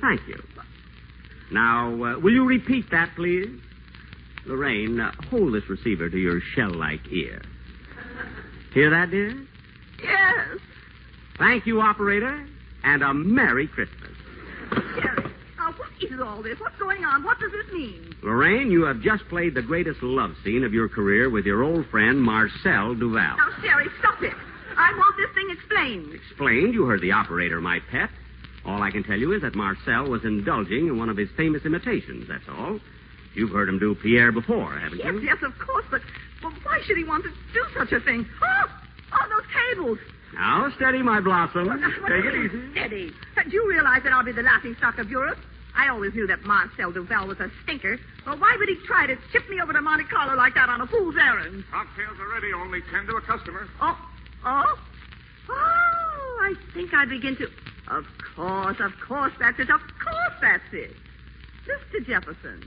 Thank you. Now, uh, will you repeat that, please? Lorraine, uh, hold this receiver to your shell-like ear. Hear that, dear? Yes. Thank you, operator, and a Merry Christmas. Jerry, now, what is all this? What's going on? What does this mean? Lorraine, you have just played the greatest love scene of your career with your old friend, Marcel Duval. Now, Jerry, stop it. I want this thing explained. Explained? You heard the operator, my pet. All I can tell you is that Marcel was indulging in one of his famous imitations, that's all. You've heard him do Pierre before, haven't yes, you? Yes, yes, of course, but well, why should he want to do such a thing? Oh, oh, those cables. Now, steady, my blossom. Well, now, Take it easy. Steady. Do you realize that I'll be the laughing stock of Europe? I always knew that Marcel Duval was a stinker. Well, why would he try to chip me over to Monte Carlo like that on a fool's errand? Cocktails are ready, only ten to a customer. Oh, oh. Oh, I think I begin to... Of course, of course, that's it. Of course, that's it. Mister Jefferson,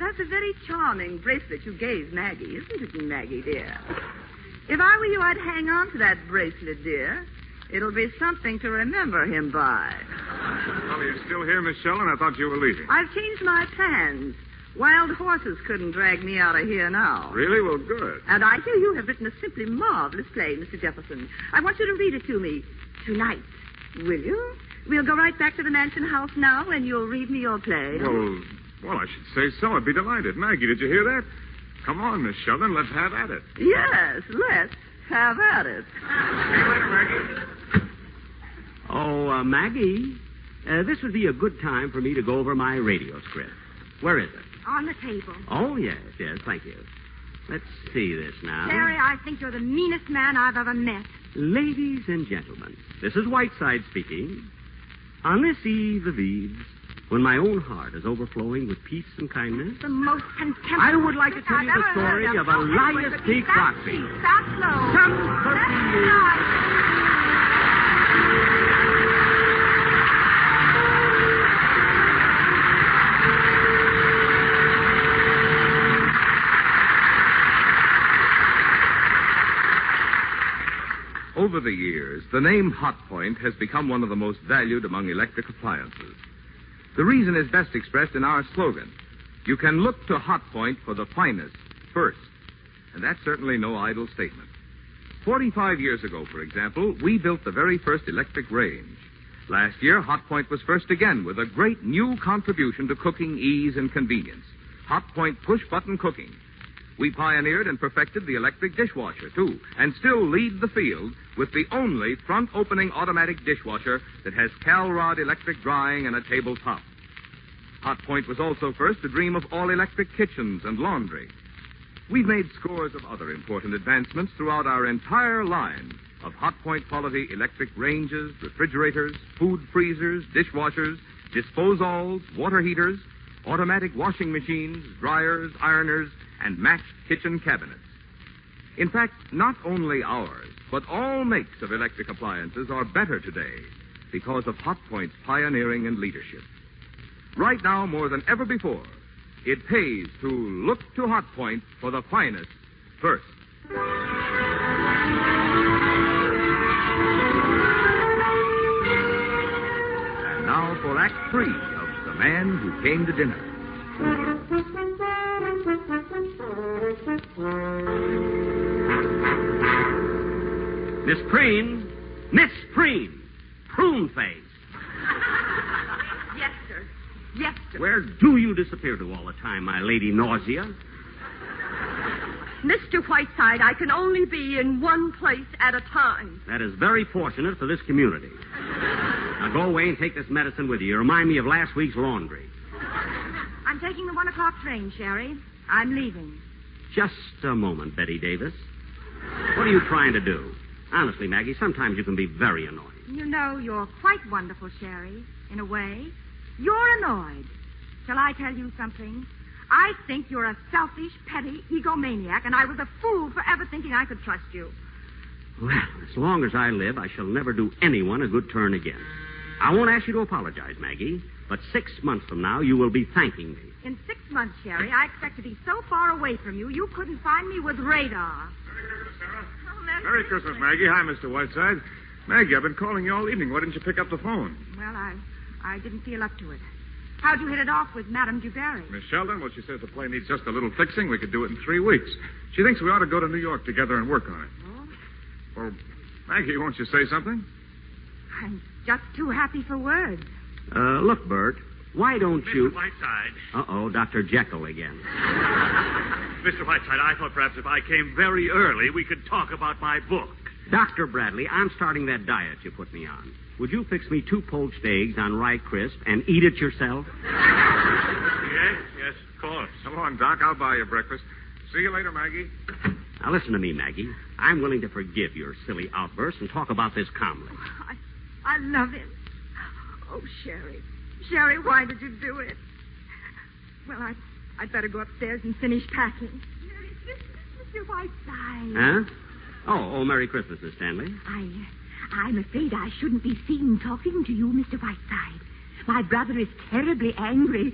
that's a very charming bracelet you gave Maggie, isn't it, Maggie, dear? If I were you, I'd hang on to that bracelet, dear. It'll be something to remember him by. Well, are you still here, Miss Sheldon? I thought you were leaving. I've changed my plans. Wild horses couldn't drag me out of here now. Really? Well, good. And I hear you have written a simply marvelous play, Mister Jefferson. I want you to read it to me tonight. Will you? We'll go right back to the mansion house now, and you'll read me your play. Well, well, I should say so. I'd be delighted. Maggie, did you hear that? Come on, Miss Sheldon, let's have at it. Yes, let's have at it. See you later, Maggie. Oh, uh, Maggie, uh, this would be a good time for me to go over my radio script. Where is it? On the table. Oh, yes, yes, thank you. Let's see this now. Terry, I think you're the meanest man I've ever met. Ladies and gentlemen, this is Whiteside speaking. On this eve of eves, when my own heart is overflowing with peace and kindness, the most contemptible I would like to tell I've you the story of, of Elias P. Crockfield. Some thirty Over the years, the name Hotpoint has become one of the most valued among electric appliances. The reason is best expressed in our slogan, you can look to Hotpoint for the finest first. And that's certainly no idle statement. Forty-five years ago, for example, we built the very first electric range. Last year, Hotpoint was first again with a great new contribution to cooking ease and convenience. Hotpoint push-button cooking. We pioneered and perfected the electric dishwasher, too, and still lead the field with the only front-opening automatic dishwasher that has Calrod electric drying and a tabletop. Hotpoint was also first to dream of all-electric kitchens and laundry. We've made scores of other important advancements throughout our entire line of Hotpoint quality electric ranges, refrigerators, food freezers, dishwashers, disposables, water heaters, automatic washing machines, dryers, ironers, and matched kitchen cabinets. In fact, not only ours, but all makes of electric appliances are better today because of Hotpoint's pioneering and leadership. Right now, more than ever before, it pays to look to Hotpoint for the finest first. And now for Act Three of The Man Who Came to Dinner. Thank you. Miss Preen. Miss Preen. Prune face. Yes, sir. Yes, sir. Where do you disappear to all the time, my Lady Nausea? Mister Whiteside, I can only be in one place at a time. That is very fortunate for this community. Now go away and take this medicine with you. You remind me of last week's laundry. I'm taking the one o'clock train, Sherry. I'm leaving. Just a moment, Betty Davis. What are you trying to do? Honestly, Maggie, sometimes you can be very annoyed. You know, you're quite wonderful, Sherry, in a way. You're annoyed. Shall I tell you something? I think you're a selfish, petty egomaniac, and I was a fool for ever thinking I could trust you. Well, as long as I live, I shall never do anyone a good turn again. I won't ask you to apologize, Maggie, but six months from now, you will be thanking me. In six months, Sherry, I expect to be so far away from you, you couldn't find me with radar. Merry Christmas, Sarah. Oh, Merry, Merry Christmas, Maggie. Hi, Mister Whiteside. Maggie, I've been calling you all evening. Why didn't you pick up the phone? Well, I, I didn't feel up to it. How'd you hit it off with Madame DuBarry? Miss Sheldon, well, she says the play needs just a little fixing. We could do it in three weeks. She thinks we ought to go to New York together and work on it. Oh? Well, Maggie, won't you say something? I'm just too happy for words. Uh, look, Bert, why don't Mister you... Mister Whiteside. Uh-oh, Doctor Jekyll again. Mister Whiteside, I thought perhaps if I came very early, we could talk about my book. Doctor Bradley, I'm starting that diet you put me on. Would you fix me two poached eggs on rye crisp and eat it yourself? Yes, yes, of course. Come on, Doc, I'll buy you breakfast. See you later, Maggie. Now, listen to me, Maggie. I'm willing to forgive your silly outburst and talk about this calmly. Oh, I, I love him. Oh, Sherry. Sherry, why did you do it? Well, I, I'd better go upstairs and finish packing. Merry Christmas, Mister Whiteside. Huh? Oh, oh, Merry Christmas, Miss Stanley. I... I'm afraid I shouldn't be seen talking to you, Mister Whiteside. My brother is terribly angry,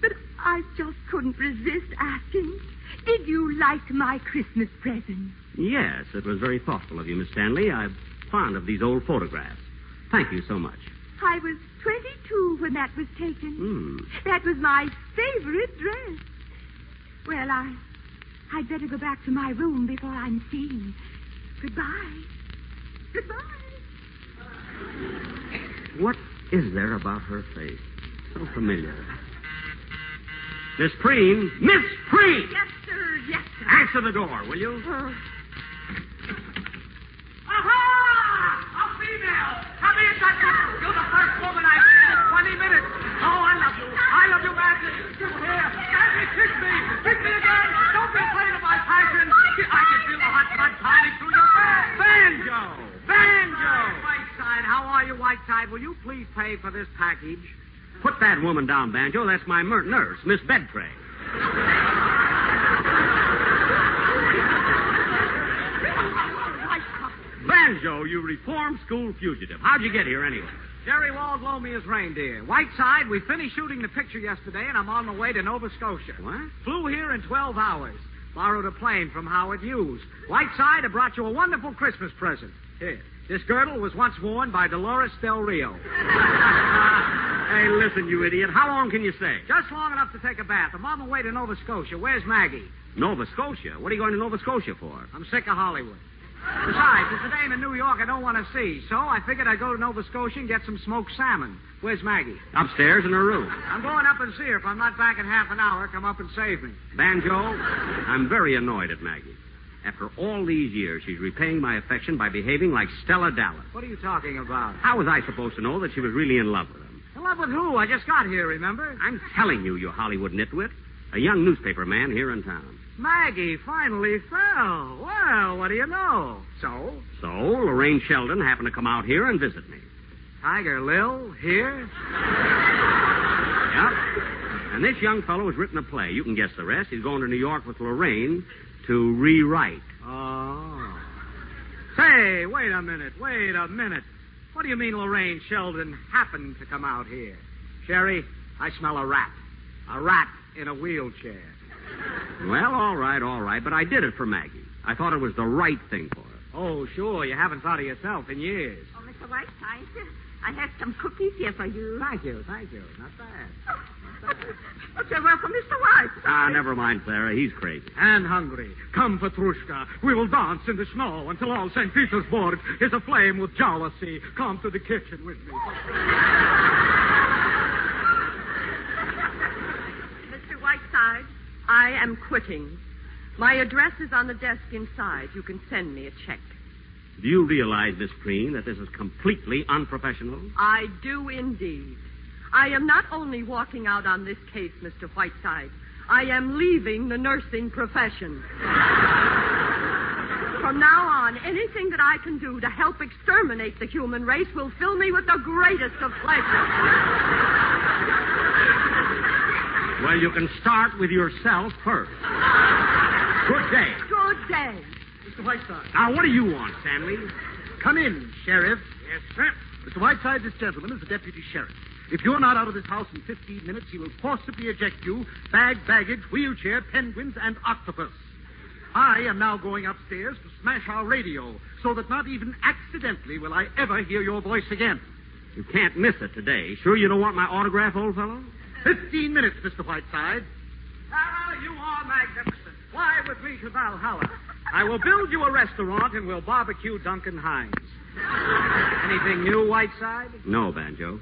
but I just couldn't resist asking. Did you like my Christmas present? Yes, it was very thoughtful of you, Miss Stanley. I'm fond of these old photographs. Thank you so much. I was twenty-two when that was taken. Mm. That was my favorite dress. Well, I, I'd better go back to my room before I'm seen. Goodbye. Goodbye. What is there about her face? So familiar. Miss Preen! Miss Preen! Yes, sir. Yes, sir. Answer the door, will you? Uh... Aha! A female! Come in, Doctor! You're the first woman I've seen in twenty minutes. Oh, I love you. I love you, madly. You're here. Madly, kiss me. Kiss me again. Don't complain of my passion. I can feel the hot blood climbing through your back. Banjo! Banjo! How are you, Whiteside? Will you please pay for this package? Put that woman down, Banjo. That's my mer- nurse, Miss Bedtray. Banjo, you reformed school fugitive. How'd you get here, anyway? Jerry Wald loaned me his reindeer. Whiteside, we finished shooting the picture yesterday, and I'm on the way to Nova Scotia. What? Flew here in twelve hours. Borrowed a plane from Howard Hughes. Whiteside, I brought you a wonderful Christmas present. Here. This girdle was once worn by Dolores Del Rio. Hey, listen, you idiot. How long can you stay? Just long enough to take a bath. I'm on the way to Nova Scotia. Where's Maggie? Nova Scotia? What are you going to Nova Scotia for? I'm sick of Hollywood. Besides, it's a dame in New York I don't want to see, so I figured I'd go to Nova Scotia and get some smoked salmon. Where's Maggie? Upstairs in her room. I'm going up and see her. If I'm not back in half an hour, come up and save me. Banjo, I'm very annoyed at Maggie. After all these years, she's repaying my affection by behaving like Stella Dallas. What are you talking about? How was I supposed to know that she was really in love with him? In love with who? I just got here, remember? I'm telling you, you Hollywood nitwit. A young newspaper man here in town. Maggie finally fell. Well, what do you know? So? So, Lorraine Sheldon happened to come out here and visit me. Tiger Lil here? Yep. And this young fellow has written a play. You can guess the rest. He's going to New York with Lorraine... to rewrite. Oh. Say, wait a minute, wait a minute. What do you mean Lorraine Sheldon happened to come out here? Sherry, I smell a rat. A rat in a wheelchair. Well, all right, all right, but I did it for Maggie. I thought it was the right thing for her. Oh, sure, you haven't thought of yourself in years. Oh, Mister Whiteside, I have some cookies here for you. Thank you, thank you. Not bad. Okay, well, for Mister Whiteside. Ah, never mind, Clara. He's crazy. And hungry. Come, Petrushka. We will dance in the snow until all Saint Petersburg is aflame with jealousy. Come to the kitchen with me. Mister Whiteside, I am quitting. My address is on the desk inside. You can send me a check. Do you realize, Miss Preen, that this is completely unprofessional? I do indeed. I am not only walking out on this case, Mister Whiteside. I am leaving the nursing profession. From now on, anything that I can do to help exterminate the human race will fill me with the greatest of pleasure. Well, you can start with yourself first. Good day. Good day. Mister Whiteside. Now, what do you want, Stanley? Come in, Sheriff. Yes, sir. Mister Whiteside, this gentleman is the deputy sheriff. If you're not out of this house in fifteen minutes, he will forcibly eject you, bag, baggage, wheelchair, penguins, and octopus. I am now going upstairs to smash our radio so that not even accidentally will I ever hear your voice again. You can't miss it today. Sure you don't want my autograph, old fellow? Fifteen minutes, Mister Whiteside. Ah, you are magnificent. Fly with me to Valhalla. I will build you a restaurant and we'll barbecue Duncan Hines. Anything new, Whiteside? No, Banjo.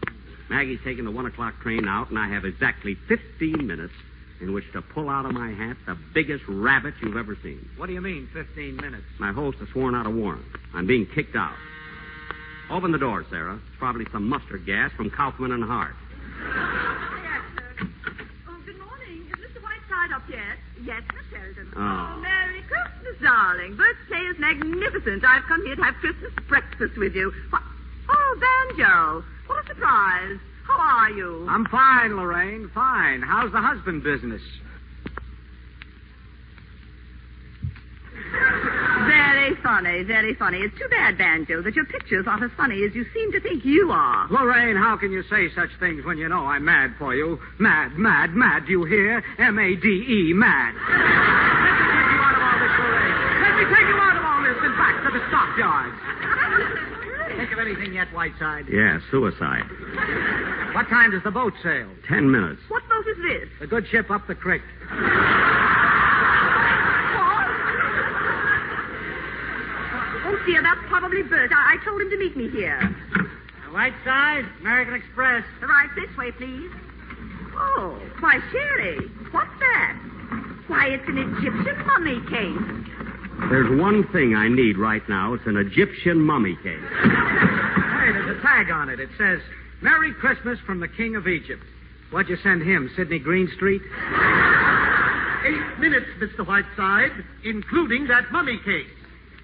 Maggie's taking the one o'clock train out, and I have exactly fifteen minutes in which to pull out of my hat the biggest rabbit you've ever seen. What do you mean, fifteen minutes? My host has sworn out a warrant. I'm being kicked out. Open the door, Sarah. It's probably some mustard gas from Kaufman and Hart. Yes, sir. Oh, good morning. Is Mister Whiteside up yet? Yes, Miss Sheridan. Oh. Oh, Merry Christmas, darling. Bert's day is magnificent. I've come here to have Christmas breakfast with you. What? Oh, Banjo. What a surprise. How are you? I'm fine, Lorraine. Fine. How's the husband business? Very funny, very funny. It's too bad, Banjo, that your pictures aren't as funny as you seem to think you are. Lorraine, how can you say such things when you know I'm mad for you? Mad, mad, mad, do you hear? M A D E, mad. Let me take you out of all this, Lorraine. Let me take you out of all this and back to the stockyards. Think of anything yet, Whiteside? Yeah, suicide. What time does the boat sail? Ten minutes. What boat is this? The good ship up the creek. What? Oh, dear, that's probably Bert. I, I told him to meet me here. Whiteside, American Express. Right this way, please. Oh, why, Sherry, what's that? Why, it's an Egyptian mummy case. There's one thing I need right now. It's an Egyptian mummy case. Hey, there's a tag on it. It says, Merry Christmas from the King of Egypt. What'd you send him, Sidney Greenstreet? Eight minutes, Mister Whiteside, including that mummy case.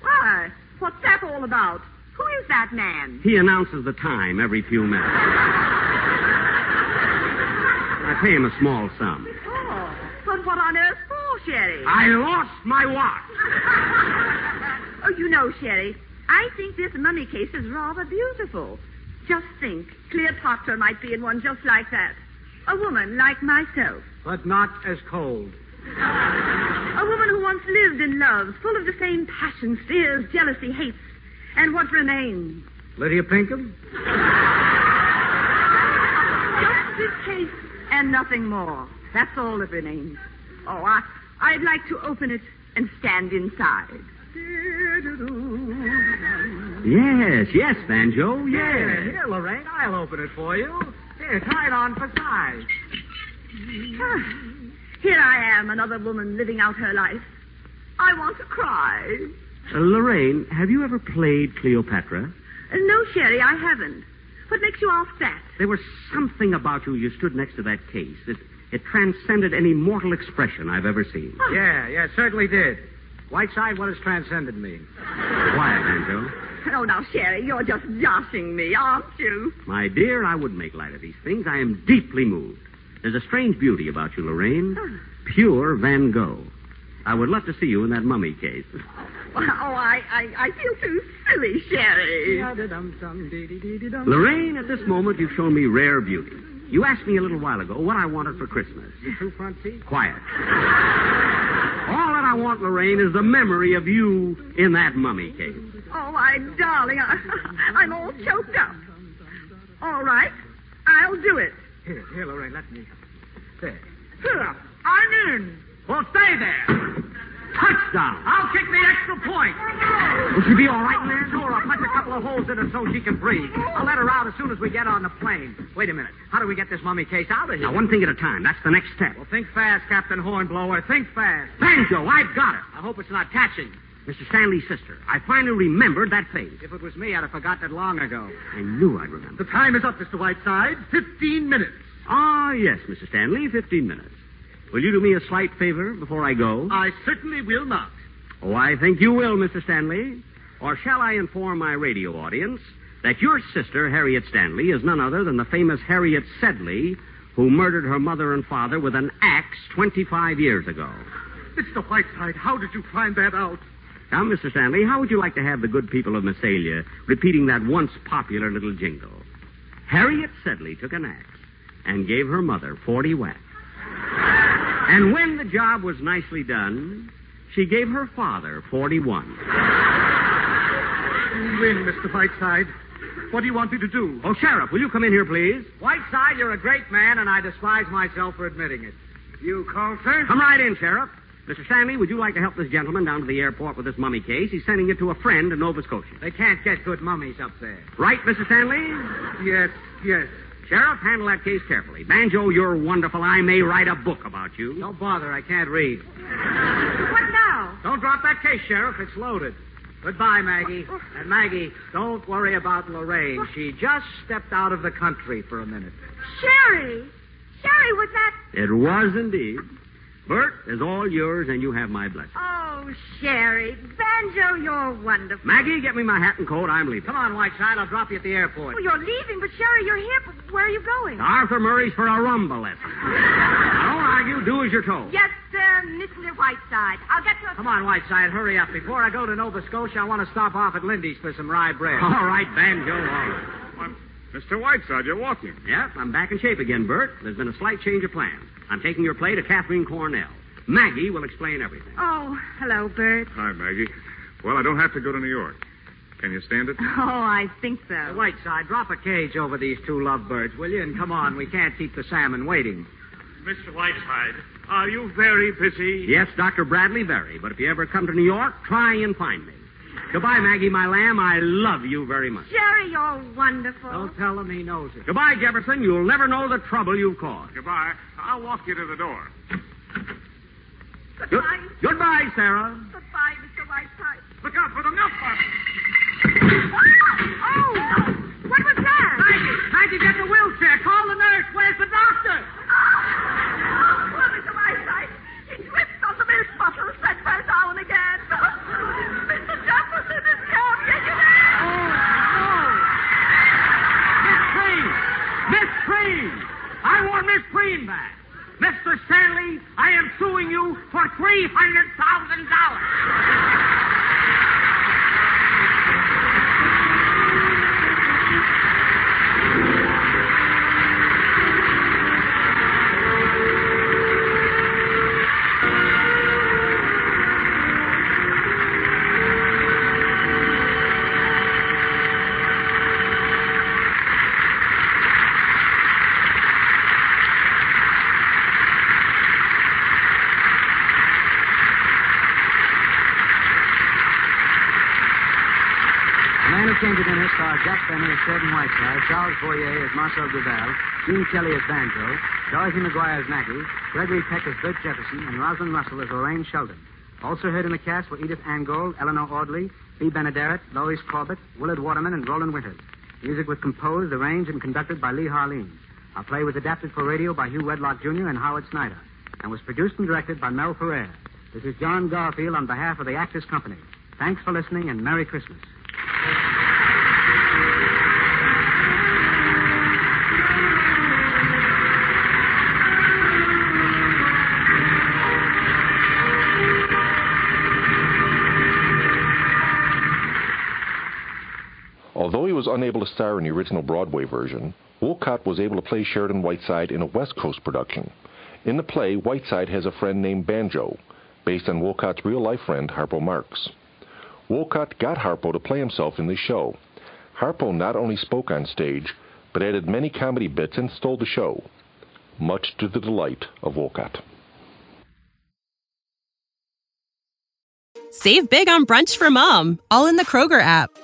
Why? What's that all about? Who is that man? He announces the time every few minutes. I pay him a small sum. Oh, but what on earth for, Sherry? I lost my watch. Oh, you know, Sherry, I think this mummy case is rather beautiful. Just think, Cleopatra might be in one just like that. A woman like myself. But not as cold. A woman who once lived and loved, full of the same passions, fears, jealousy, hates, and what remains? Lydia Pinkham? Just this case and nothing more. That's all that remains. Oh, I, I'd like to open it and stand inside. Yes, yes, Banjo, yes. Here, here, Lorraine, I'll open it for you. Here, try it on for size. Here I am, another woman living out her life. I want to cry. Uh, Lorraine, have you ever played Cleopatra? Uh, no, Sherry, I haven't. What makes you ask that? There was something about you. You stood next to that case. It, it transcended any mortal expression I've ever seen. Oh. Yeah, yeah, certainly did. Whiteside, what does transcended mean? Quiet, Banjo. Oh, now, Sherry, you're just joshing me, aren't you? My dear, I wouldn't make light of these things. I am deeply moved. There's a strange beauty about you, Lorraine. Pure Van Gogh. I would love to see you in that mummy case. Oh, I, I, I feel too silly, Sherry. Lorraine, at this moment, you've shown me rare beauty. You asked me a little while ago what I wanted for Christmas. The two front seats? Quiet. All that I want, Lorraine, is the memory of you in that mummy case. Oh, my darling, I, I'm all choked up. All right, I'll do it. Here, here, Lorraine, let me. said. Here, I'm in. Well, stay there. Touchdown. I'll kick the extra point. Will she be all right, man? Sure, I'll punch a couple of holes in her so she can breathe. I'll let her out as soon as we get on the plane. Wait a minute. How do we get this mummy case out of here? Now, one thing at a time. That's the next step. Well, think fast, Captain Hornblower. Think fast. Banjo, I've got it. I hope it's not catching. Missus Stanley's sister. I finally remembered that face. If it was me, I'd have forgotten it long ago. I knew I'd remember. The time is up, Mister Whiteside. Fifteen minutes. Ah, yes, Missus Stanley, fifteen minutes. Will you do me a slight favor before I go? I certainly will not. Oh, I think you will, Mister Stanley. Or shall I inform my radio audience that your sister, Harriet Stanley, is none other than the famous Harriet Sedley, who murdered her mother and father with an axe twenty-five years ago. Mister Whiteside, how did you find that out? Now, Mister Stanley, how would you like to have the good people of Massillon repeating that once popular little jingle? Harriet Sedley took an axe and gave her mother forty whacks. And when the job was nicely done, she gave her father forty-one. You win, Mister Whiteside. What do you want me to do? Oh, Sheriff, will you come in here, please? Whiteside, you're a great man, and I despise myself for admitting it. You call, sir? Come right in, Sheriff. Mister Stanley, would you like to help this gentleman down to the airport with this mummy case? He's sending it to a friend in Nova Scotia. They can't get good mummies up there. Right, Mister Stanley? Yes, yes. Sheriff, handle that case carefully. Banjo, you're wonderful. I may write a book about you. Don't bother. I can't read. What now? Don't drop that case, Sheriff. It's loaded. Goodbye, Maggie. And Maggie, don't worry about Lorraine. She just stepped out of the country for a minute. Sherry! Sherry, was that... It was indeed. Bert is all yours, and you have my blessing. Oh, Sherry. Banjo, you're wonderful. Maggie, get me my hat and coat. I'm leaving. Come on, Whiteside. I'll drop you at the airport. Oh, you're leaving, but Sherry, you're here. But where are you going? Arthur Murray's for a rumble lesson. Don't argue. Do as you're told. Yes, sir, Mister Whiteside. I'll get to a... Come on, Whiteside. Hurry up. Before I go to Nova Scotia, I want to stop off at Lindy's for some rye bread. All right, Banjo. All right. Mister Whiteside, you're walking. Yep, I'm back in shape again, Bert. There's been a slight change of plan. I'm taking your play to Katharine Cornell. Maggie will explain everything. Oh, hello, Bert. Hi, Maggie. Well, I don't have to go to New York. Can you stand it? Oh, I think so. Hey, Whiteside, drop a cage over these two lovebirds, will you? And come on, we can't keep the salmon waiting. Mister Whiteside, are you very busy? Yes, Doctor Bradley, very. But if you ever come to New York, try and find me. Goodbye, Maggie, my lamb. I love you very much. Jerry, you're wonderful. Don't tell him he knows it. Goodbye, Jefferson. You'll never know the trouble you've caused. Goodbye. I'll walk you to the door. Goodbye. Good- Goodbye, Sarah. Goodbye, Mister Whiteside. Look out for the milk bottle. Oh, oh, what was that? Maggie, Maggie, get the wheelchair. Call the nurse. Where's the doctor? Oh, poor Mister Whiteside. He slipped on the milk bottle and set her down again. Mister Jefferson is coming. Oh, no. Miss Green. Miss Green. I want Miss Green back. Mister Stanley, I am suing you for three hundred thousand dollars. Star Jack Benny as Sheridan Whiteside, Charles Boyer as Marcel Duval, Gene Kelly as Banjo, Dorothy McGuire as Maggie, Gregory Peck as Bert Jefferson, and Rosalind Russell as Lorraine Sheldon. Also heard in the cast were Edith Angold, Eleanor Audley, Bea Benaderet, Lois Corbett, Willard Waterman, and Roland Winters. Music was composed, arranged, and conducted by Lee Harleen. Our play was adapted for radio by Hugh Wedlock, Junior and Howard Snyder, and was produced and directed by Mel Ferrer. This is John Garfield on behalf of the Actors Company. Thanks for listening, and Merry Christmas. Although he was unable to star in the original Broadway version, Woollcott was able to play Sheridan Whiteside in a West Coast production. In the play, Whiteside has a friend named Banjo, based on Woollcott's real-life friend, Harpo Marx. Woollcott got Harpo to play himself in this show. Harpo not only spoke on stage, but added many comedy bits and stole the show. much to the delight of Woollcott. Save big on brunch for Mom, all in the Kroger app.